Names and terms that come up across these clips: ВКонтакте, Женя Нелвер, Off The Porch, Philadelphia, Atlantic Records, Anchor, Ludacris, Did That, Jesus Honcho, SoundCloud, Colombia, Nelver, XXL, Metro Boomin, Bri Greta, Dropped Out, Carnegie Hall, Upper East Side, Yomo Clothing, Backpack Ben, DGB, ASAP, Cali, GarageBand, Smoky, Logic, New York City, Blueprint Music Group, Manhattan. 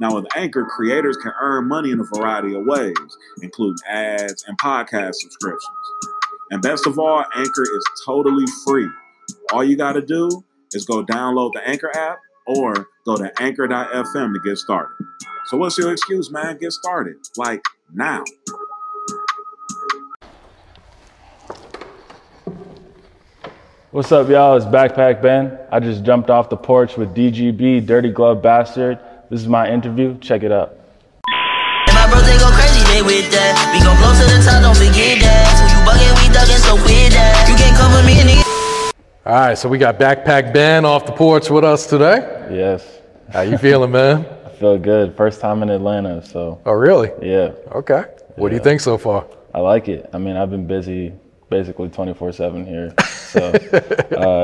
Now, with Anchor, creators can earn money in a variety of ways, including ads and podcast subscriptions. And best of all, Anchor is totally free. All you got to do is go download the Anchor app or go to anchor.fm to get started. So what's your excuse, man? Get started. Like, now. What's up, y'all? It's Backpack Ben. I just jumped off the porch with DGB, Dirty Glove Bastard. This is my interview. Check it out. And my bros, they go crazy, they with that. We gon' blow to the top, don't forget that. Who you buggin', we duggin', so weird that. You can't cover me in the... All right, so we got Backpack Ben off the porch with us today. Yes. How you feeling, man? I feel good. First time in Atlanta, so... Oh, really? Yeah. Okay. What do you think so far? I like it. I mean, I've been busy basically 24/7 here, so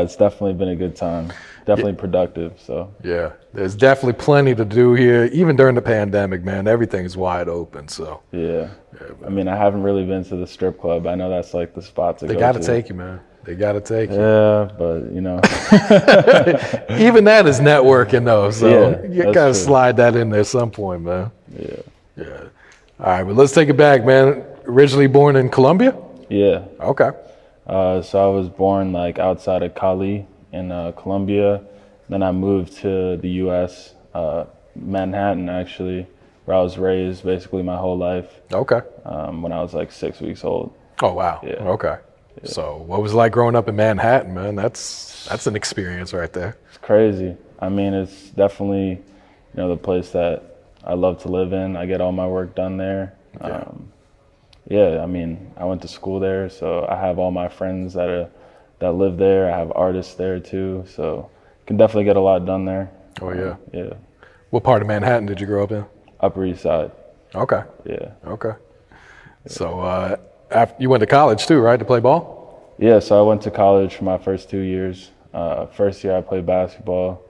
it's definitely been a good time. Definitely productive, so. Yeah, there's definitely plenty to do here. Even during the pandemic, man, everything's wide open, so. Yeah. I mean, I haven't really been to the strip club. I know that's like the spot to go to. They gotta take you, man. They gotta take you. Yeah, but you know. Even that is networking though, so you gotta slide that in there at some point, man. Yeah. All right, but let's take it back, man. Originally born in Colombia? Yeah. Okay. So I was born like outside of Cali in Colombia. Then I moved to the U.S., Manhattan actually, where I was raised basically my whole life. Okay. When I was like 6 weeks old. Oh, wow. Yeah. Okay. Yeah. So what was it like growing up in Manhattan, man? That's an experience right there. It's crazy. I mean, it's definitely, you know, the place that I love to live in. I get all my work done there. Yeah. Yeah, I mean, I went to school there, so I have all my friends that live there. I have artists there too, so can definitely get a lot done there. Oh yeah. Yeah. What part of Manhattan did you grow up in? Upper East Side. Okay. Yeah. Okay. Yeah. So you went to college too, right, to play ball? Yeah, so I went to college for my first 2 years. First year I played basketball,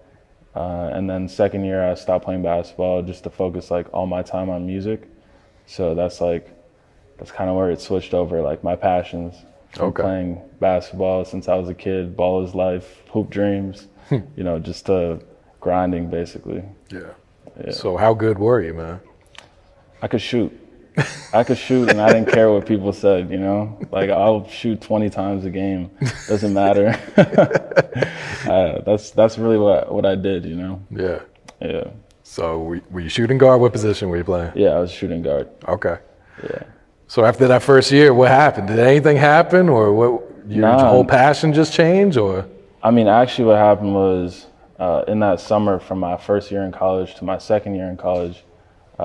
and then second year I stopped playing basketball just to focus like all my time on music. So that's kind of where it switched over, like my passions. Okay. Playing basketball since I was a kid, ball is life, hoop dreams, you know, just grinding basically. Yeah. So how good were you, man? I could shoot. And I didn't care what people said, you know? Like, I'll shoot 20 times a game. Doesn't matter. That's really what I did, you know? Yeah. Yeah. So were you shooting guard? What position were you playing? Yeah, I was shooting guard. Okay. Yeah. So after that first year, what happened? Did anything happen, or your whole passion just change, or? I mean, actually what happened was in that summer from my first year in college to my second year in college,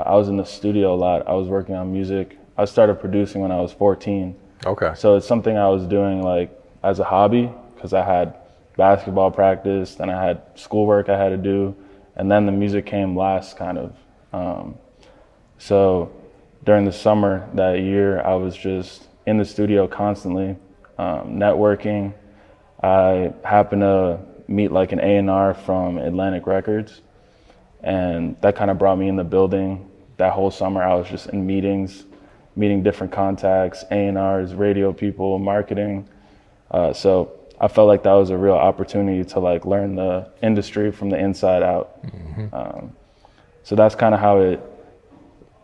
I was in the studio a lot. I was working on music. I started producing when I was 14. Okay. So it's something I was doing like as a hobby, because I had basketball practice, then I had schoolwork I had to do, and then the music came last kind of. So during the summer that year, I was just in the studio constantly, networking. I happened to meet like an A&R from Atlantic Records, and that kind of brought me in the building. That whole summer I was just in meetings, meeting different contacts, A&Rs, radio people, marketing. So I felt like that was a real opportunity to like learn the industry from the inside out. Mm-hmm. So that's kind of how it,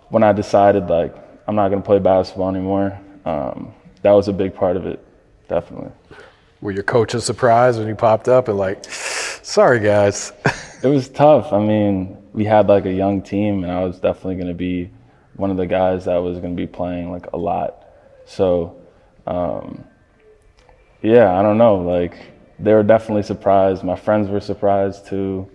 when I decided like I'm not going to play basketball anymore, that was a big part of it, definitely. Were your coaches surprised when you popped up and like, sorry guys? It was tough. I mean, we had like a young team, and I was definitely going to be one of the guys that was going to be playing like a lot. So, yeah, I don't know. Like, they were definitely surprised. My friends were surprised too.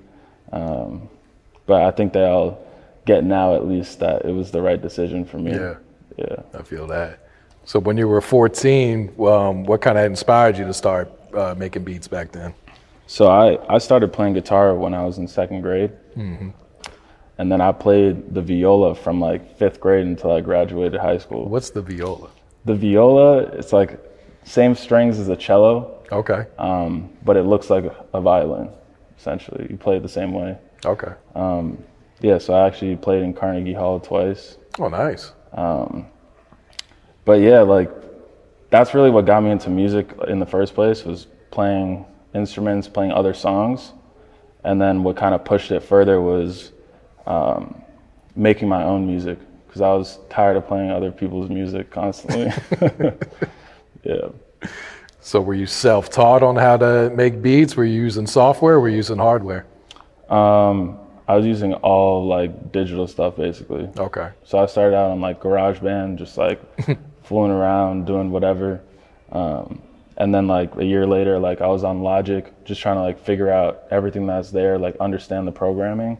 But I think they all get now at least that it was the right decision for me. Yeah, I feel that. So when you were 14, what kind of inspired you to start making beats back then? So I started playing guitar when I was in second grade. Mm-hmm. And then I played the viola from like fifth grade until I graduated high school. What's the viola? The viola, it's like same strings as a cello. Okay. But it looks like a violin, essentially. You play it the same way. Okay. Yeah, so I actually played in Carnegie Hall twice. Oh, nice. But yeah, like that's really what got me into music in the first place, was playing instruments, playing other songs. And then what kind of pushed it further was making my own music, because I was tired of playing other people's music constantly. Yeah. So were you self-taught on how to make beats? Were you using software? Were you using hardware? I was using all like digital stuff basically. Okay. So I started out on like GarageBand, just like fooling around, doing whatever. And then like a year later, like I was on Logic, just trying to like figure out everything that's there, like understand the programming.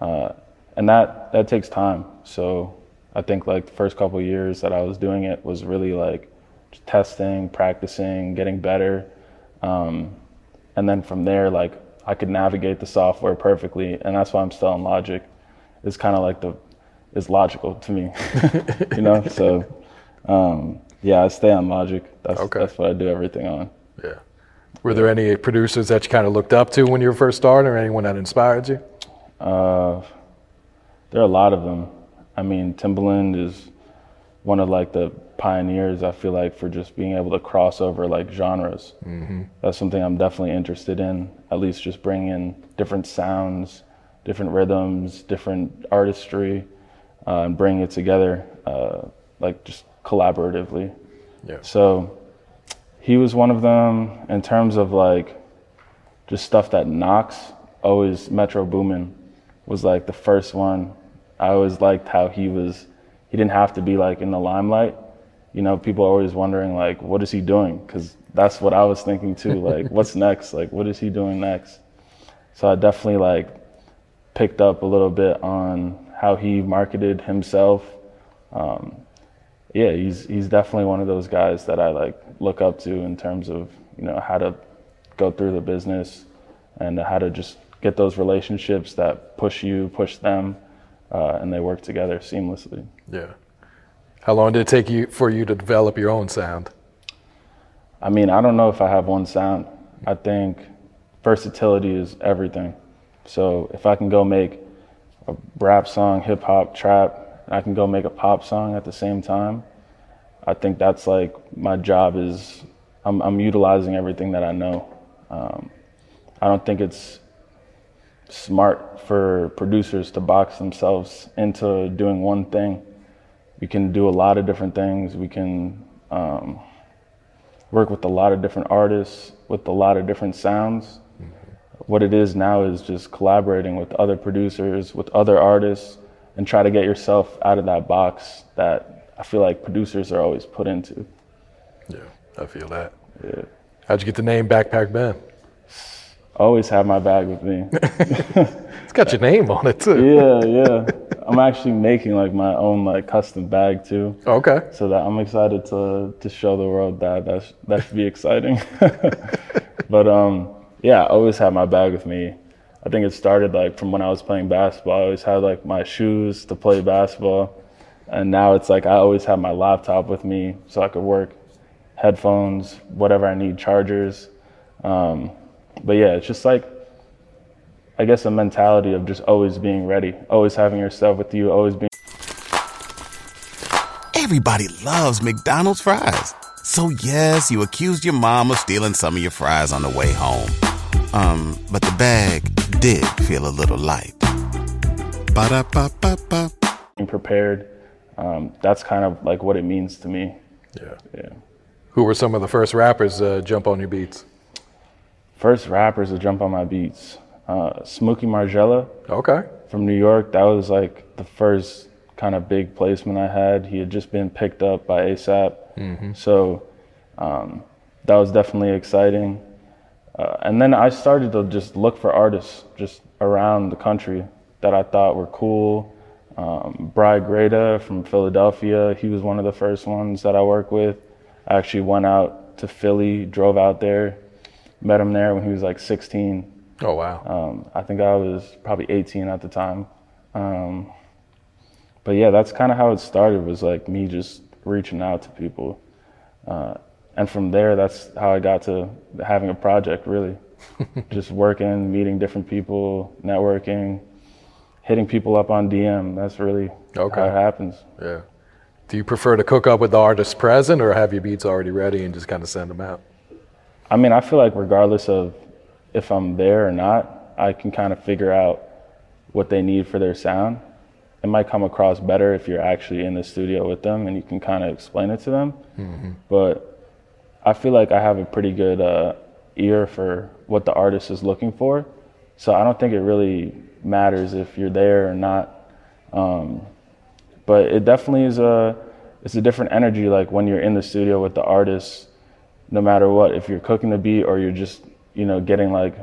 And that takes time. So I think like the first couple of years that I was doing it was really like just testing, practicing, getting better. And then from there, like I could navigate the software perfectly, and that's why I'm still in Logic. It's kind of like it's logical to me, you know? So yeah, I stay on Logic. That's what I do everything on. Yeah. Were there any producers that you kind of looked up to when you were first starting, or anyone that inspired you? There are a lot of them. I mean, Timbaland is one of like the pioneers, I feel like, for just being able to cross over like genres. Mm-hmm. That's something I'm definitely interested in, at least just bringing in different sounds, different rhythms, different artistry, and bringing it together, like just collaboratively. Yeah. So he was one of them. In terms of like just stuff that knocks, always Metro Boomin was like the first one. I always liked how he didn't have to be like in the limelight. You know, people are always wondering like, what is he doing? Because that's what I was thinking too. Like, what's next? Like, what is he doing next? So I definitely like picked up a little bit on how he marketed himself. Yeah, he's definitely one of those guys that I like look up to in terms of, you know, how to go through the business and how to just get those relationships that push you, push them, and they work together seamlessly. Yeah. How long did it take for you to develop your own sound? I mean, I don't know if I have one sound. I think versatility is everything. So if I can go make a rap song, hip hop, trap, and I can go make a pop song at the same time, I think that's like my job is I'm utilizing everything that I know. I don't think it's smart for producers to box themselves into doing one thing. We can do a lot of different things. We can work with a lot of different artists, with a lot of different sounds. Mm-hmm. What it is now is just collaborating with other producers, with other artists, and try to get yourself out of that box that I feel like producers are always put into. Yeah, I feel that. Yeah. How'd you get the name Backpack Ben? Always have my bag with me. It's got your name on it too. Yeah, yeah. I'm actually making like my own like custom bag too. Okay. So that I'm excited to show the world that should be exciting. But yeah, I always had my bag with me. I think it started like from when I was playing basketball. I always had like my shoes to play basketball. And now it's like I always have my laptop with me so I could work, headphones, whatever I need, chargers. But yeah, it's just like, I guess, a mentality of just always being ready, always having your stuff with you, always being. Everybody loves McDonald's fries. So yes, you accused your mom of stealing some of your fries on the way home. But the bag did feel a little light. Ba-da-ba-ba-ba. Being prepared, that's kind of like what it means to me. Yeah. Yeah. Who were some of the first rappers to jump on your beats? First rappers to jump on my beats. Smoky Margiela. Okay. From New York. That was like the first kind of big placement I had. He had just been picked up by ASAP. Mm-hmm. So that was definitely exciting. And then I started to just look for artists just around the country that I thought were cool. Bri Greta from Philadelphia. He was one of the first ones that I worked with. I actually went out to Philly, drove out there, met him there when he was like 16. Oh, wow. I think I was probably 18 at the time. But yeah, that's kind of how it started, was like me just reaching out to people. And from there, that's how I got to having a project, really. Just working, meeting different people, networking, hitting people up on DM. That's really how it happens. Yeah. Do you prefer to cook up with the artist present, or have your beats already ready and just kind of send them out? I mean, I feel like regardless of if I'm there or not, I can kind of figure out what they need for their sound. It might come across better if you're actually in the studio with them and you can kind of explain it to them. Mm-hmm. But I feel like I have a pretty good ear for what the artist is looking for. So I don't think it really matters if you're there or not. But it definitely is it's a different energy, like when you're in the studio with the artist, no matter what, if you're cooking the beat or you're just, you know, getting like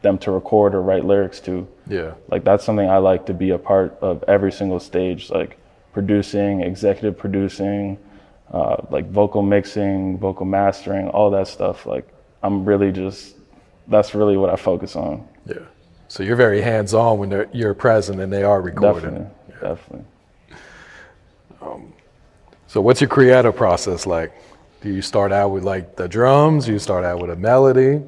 them to record or write lyrics to. Yeah. Like that's something I like to be a part of every single stage, like producing, executive producing, like vocal mixing, vocal mastering, all that stuff. Like I'm really just, that's really what I focus on. Yeah. So you're very hands-on when you're present and they are recording. Definitely. Yeah. So what's your creative process like? Do you start out with like the drums? Do you start out with a melody?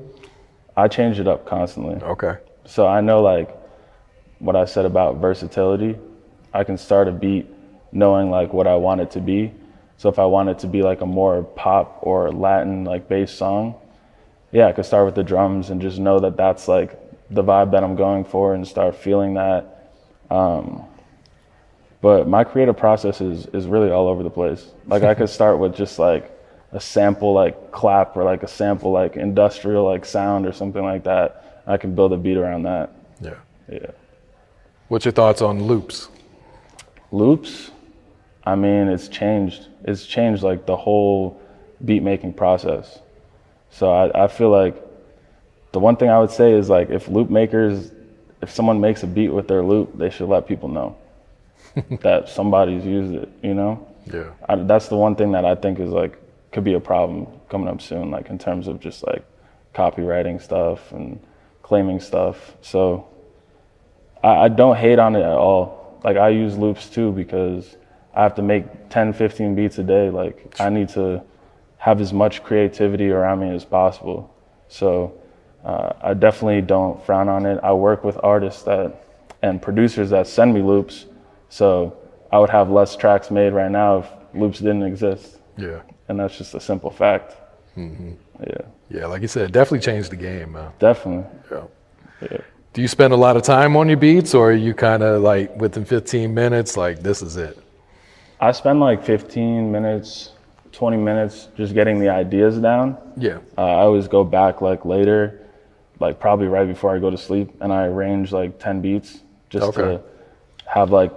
I change it up constantly. Okay. So I know like what I said about versatility. I can start a beat knowing like what I want it to be. So if I want it to be like a more pop or Latin like based song, yeah, I could start with the drums and just know that that's like the vibe that I'm going for and start feeling that. But my creative process is really all over the place. Like I could start with just like a sample like clap or like a sample like industrial like sound or something like that. I can build a beat around that. Yeah. Yeah. What's your thoughts on loops? Loops? I mean, it's changed. It's changed like the whole beat making process. So I feel like the one thing I would say is like if someone makes a beat with their loop, they should let people know that somebody's used it, you know? Yeah. That's the one thing that I think is like could be a problem coming up soon, like in terms of just like copywriting stuff and claiming stuff. So I don't hate on it at all. Like I use loops too because I have to make 10, 15 beats a day. Like I need to have as much creativity around me as possible. So I definitely don't frown on it. I work with artists and producers that send me loops. So I would have less tracks made right now if loops didn't exist. Yeah. And that's just a simple fact. Mm-hmm. Yeah. Yeah, like you said, definitely changed the game, man. Definitely. Yeah. Yeah. Do you spend a lot of time on your beats, or are you kind of like within 15 minutes, like this is it? I spend like 15 minutes, 20 minutes just getting the ideas down. Yeah. I always go back like later, like probably right before I go to sleep, and I arrange like 10 beats just to have like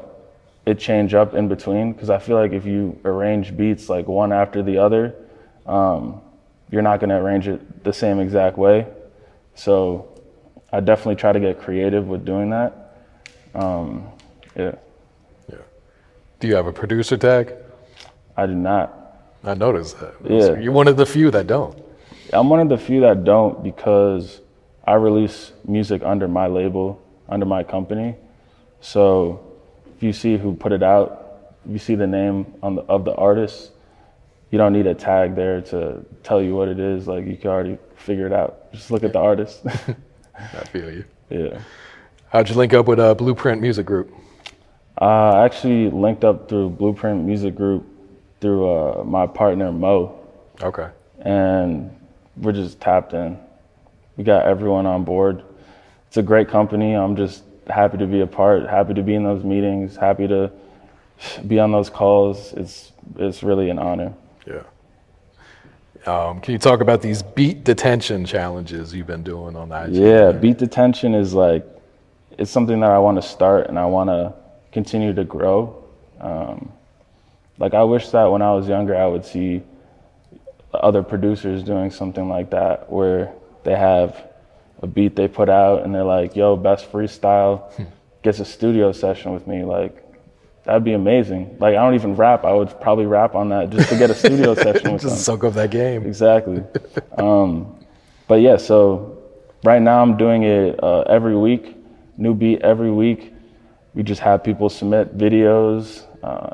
it change up in between, because I feel like if you arrange beats like one after the other, you're not going to arrange it the same exact way. So I definitely try to get creative with doing that. Yeah. Do you have a producer tag? I do not. I noticed that. Yeah. So you're one of the few that don't. I'm one of the few that don't because I release music under my label, under my company. So if you see who put it out, you see the name on the, of the artist, you don't need a tag there to tell you what it is. Like, you can already figure it out. Just look at the artist. I feel you. Yeah. How'd you link up with Blueprint Music Group? I actually linked up through Blueprint Music Group through my partner, Mo. Okay. And we're just tapped in. We got everyone on board. It's a great company. I'm just happy to be a part, happy to be in those meetings, happy to be on those calls. It's really an honor. Yeah. Can you talk about these Beat Detention Challenges you've been doing on IG? Yeah, Beat Detention is like, it's something that I want to start and I want to continue to grow. Like, I wish that when I was younger, I would see other producers doing something like that, where they have a beat they put out and they're like, yo, best freestyle gets a studio session with me. Like, that'd be amazing. Like, I don't even rap. I would probably rap on that just to get a studio session with them. Just soak up that game. Exactly. But yeah, so right now I'm doing it every week, new beat every week. We just have people submit videos,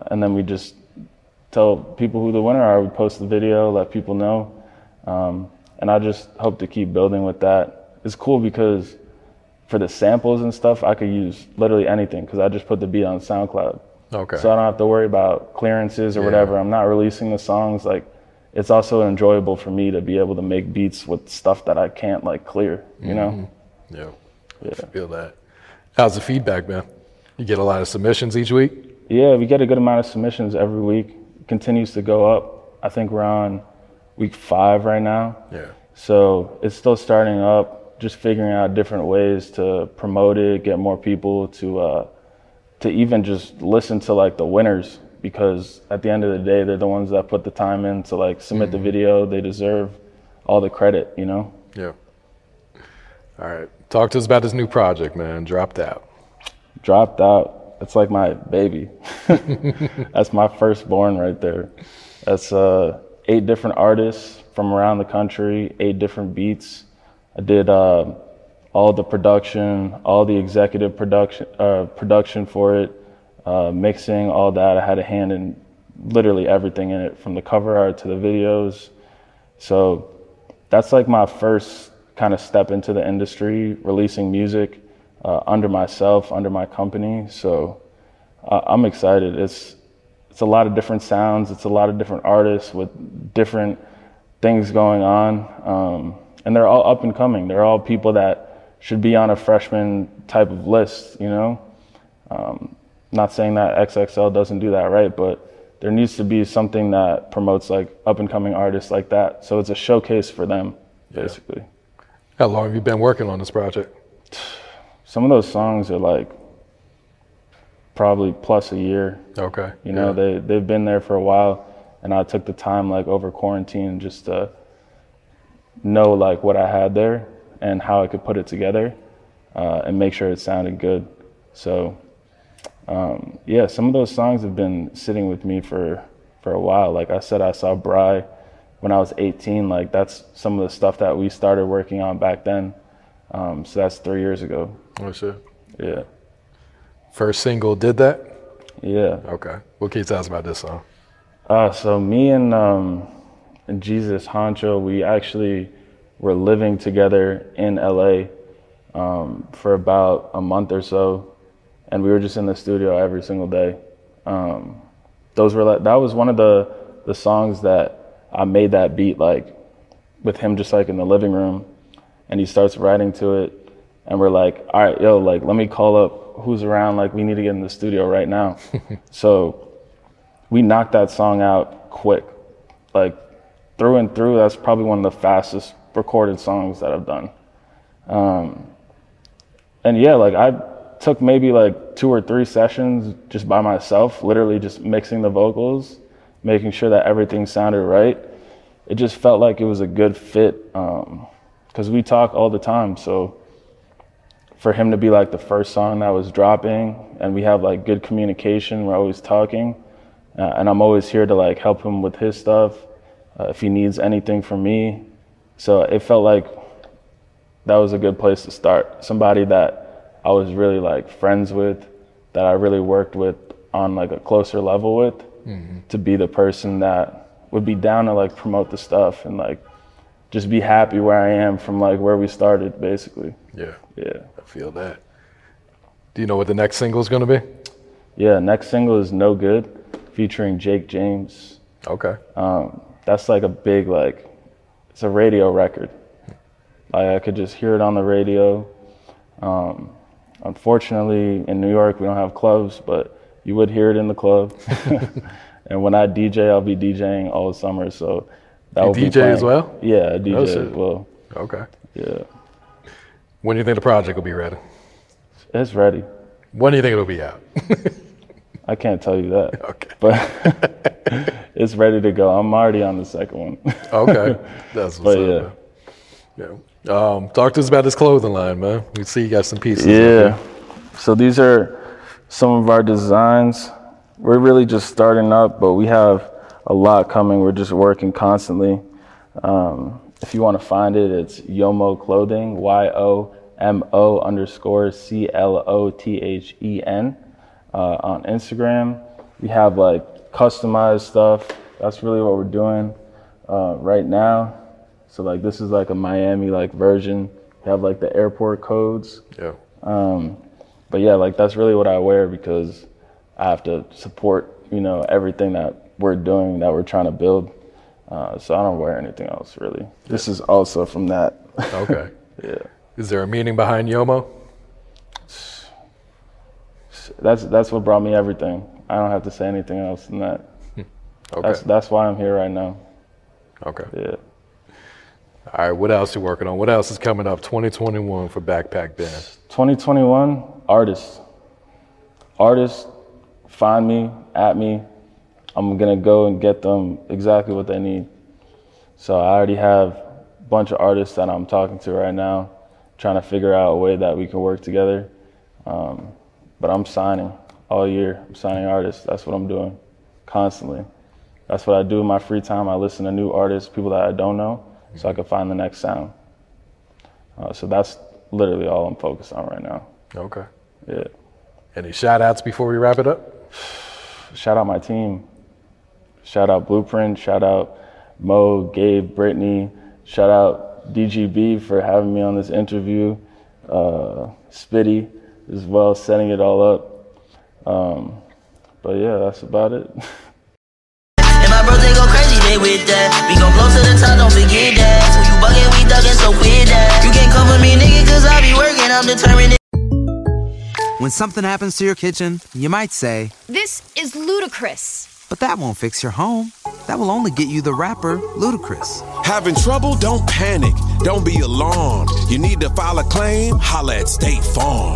and then we just tell people who the winner are. We post the video, let people know. And I just hope to keep building with that. It's cool because for the samples and stuff, I could use literally anything because I just put the beat on SoundCloud. Okay. So I don't have to worry about clearances or whatever. I'm not releasing the songs. Like, it's also enjoyable for me to be able to make beats with stuff that I can't like clear, you know? Yeah, I feel that. How's the feedback, man? You get a lot of submissions each week? Yeah, we get a good amount of submissions every week. It continues to go up. I think we're on week 5 right now. Yeah. So it's still starting up. Just figuring out different ways to promote it, get more people to even just listen to like the winners, because at the end of the day, they're the ones that put the time in to like submit the video. They deserve all the credit, you know? Yeah. All right. Talk to us about this new project, man. Dropped Out. Dropped Out. That's like my baby. That's my firstborn right there. That's 8 different artists from around the country, 8 different beats. I did all the production, all the executive production for it, mixing, all that. I had a hand in literally everything in it, from the cover art to the videos. So that's like my first kind of step into the industry, releasing music under myself, under my company. So I'm excited. It's a lot of different sounds. It's a lot of different artists with different things going on. And they're all up and coming. They're all people that should be on a freshman type of list, you know? Not saying that XXL doesn't do that right, but there needs to be something that promotes like up and coming artists like that. So it's a showcase for them, basically. How long have you been working on this project? Some of those songs are like probably plus a year. Okay. You know, they've been there for a while, and I took the time like over quarantine just to know like what I had there and how I could put it together and make sure it sounded good. So yeah, some of those songs have been sitting with me for a while. Like I said, I saw Bri when I was 18. Like, that's some of the stuff that we started working on back then. So that's 3 years ago. Oh, sure. Yeah. First single, Did That? Yeah. Okay. What can you tell us about this song? So me and Jesus Honcho, we actually were living together in LA for about a month or so, and we were just in the studio every single day. That was one of the songs that I made that beat like with him, just like in the living room, and he starts writing to it, and we're like, all right, yo, like let me call up who's around, like we need to get in the studio right now. So we knocked that song out quick, like. Through and through, that's probably one of the fastest recorded songs that I've done. And yeah, like I took maybe like 2 or 3 sessions just by myself, literally just mixing the vocals, making sure that everything sounded right. It just felt like it was a good fit, 'cause we talk all the time. So for him to be like the first song that was dropping, and we have like good communication, we're always talking, And I'm always here to like help him with his stuff, if he needs anything from me. So it felt like that was a good place to start. Somebody that I was really like friends with, that I really worked with on like a closer level with, mm-hmm. to be the person that would be down to like promote the stuff and like just be happy where I am from like where we started basically. Yeah, I feel that. Do you know what the next single is going to be? Yeah, next single is No Good, featuring Jake James. Okay. That's like a big, like, it's a radio record. Like I could just hear it on the radio. Unfortunately, in New York, we don't have clubs, but you would hear it in the club. And when I DJ, I'll be DJing all summer, so that would be DJ as well? Yeah, DJ as well. Okay. Yeah. When do you think the project will be ready? It's ready. When do you think it'll be out? I can't tell you that. Okay. But it's ready to go. I'm already on the second one. Okay. That's what's up. Yeah. Talk to us about this clothing line, man. We see you got some pieces. Yeah. So these are some of our designs. We're really just starting up, but we have a lot coming. We're just working constantly. If you want to find it, it's Yomo Clothing, YOMO_CLOTHEN. On Instagram, we have like customized stuff. That's really what we're doing right now. So like this is like a Miami like version. We have like the airport codes. Yeah. But yeah, like that's really what I wear because I have to support, you know, everything that we're doing, that we're trying to build. So I don't wear anything else really. Yeah. This is also from that. Okay. Yeah. Is there a meaning behind Yomo? That's what brought me everything. I don't have to say anything else than that. Okay. That's why I'm here right now. Okay. Yeah. All right, what else are you working on? What else is coming up 2021 for Backpack Ben? 2021, artists. Artists, find me, at me. I'm going to go and get them exactly what they need. So I already have a bunch of artists that I'm talking to right now, trying to figure out a way that we can work together. But I'm signing all year. I'm signing artists. That's what I'm doing constantly. That's what I do in my free time. I listen to new artists, people that I don't know, so I can find the next sound. So that's literally all I'm focused on right now. Okay. Yeah. Any shout outs before we wrap it up? Shout out my team. Shout out Blueprint. Shout out Mo, Gabe, Brittany. Shout out DGB for having me on this interview. Spitty as well, setting it all up. But yeah, that's about it. And my bros, they go crazy, they with that. We gon' blow to the top, don't forget that. So you buggin', we duggin', so weird that. You can't cover me, nigga, cause I be working, I'm determined. When something happens to your kitchen, you might say, "This is ludicrous." But that won't fix your home. That will only get you the rapper, Ludacris. Having trouble? Don't panic. Don't be alarmed. You need to file a claim? Holla at State Farm.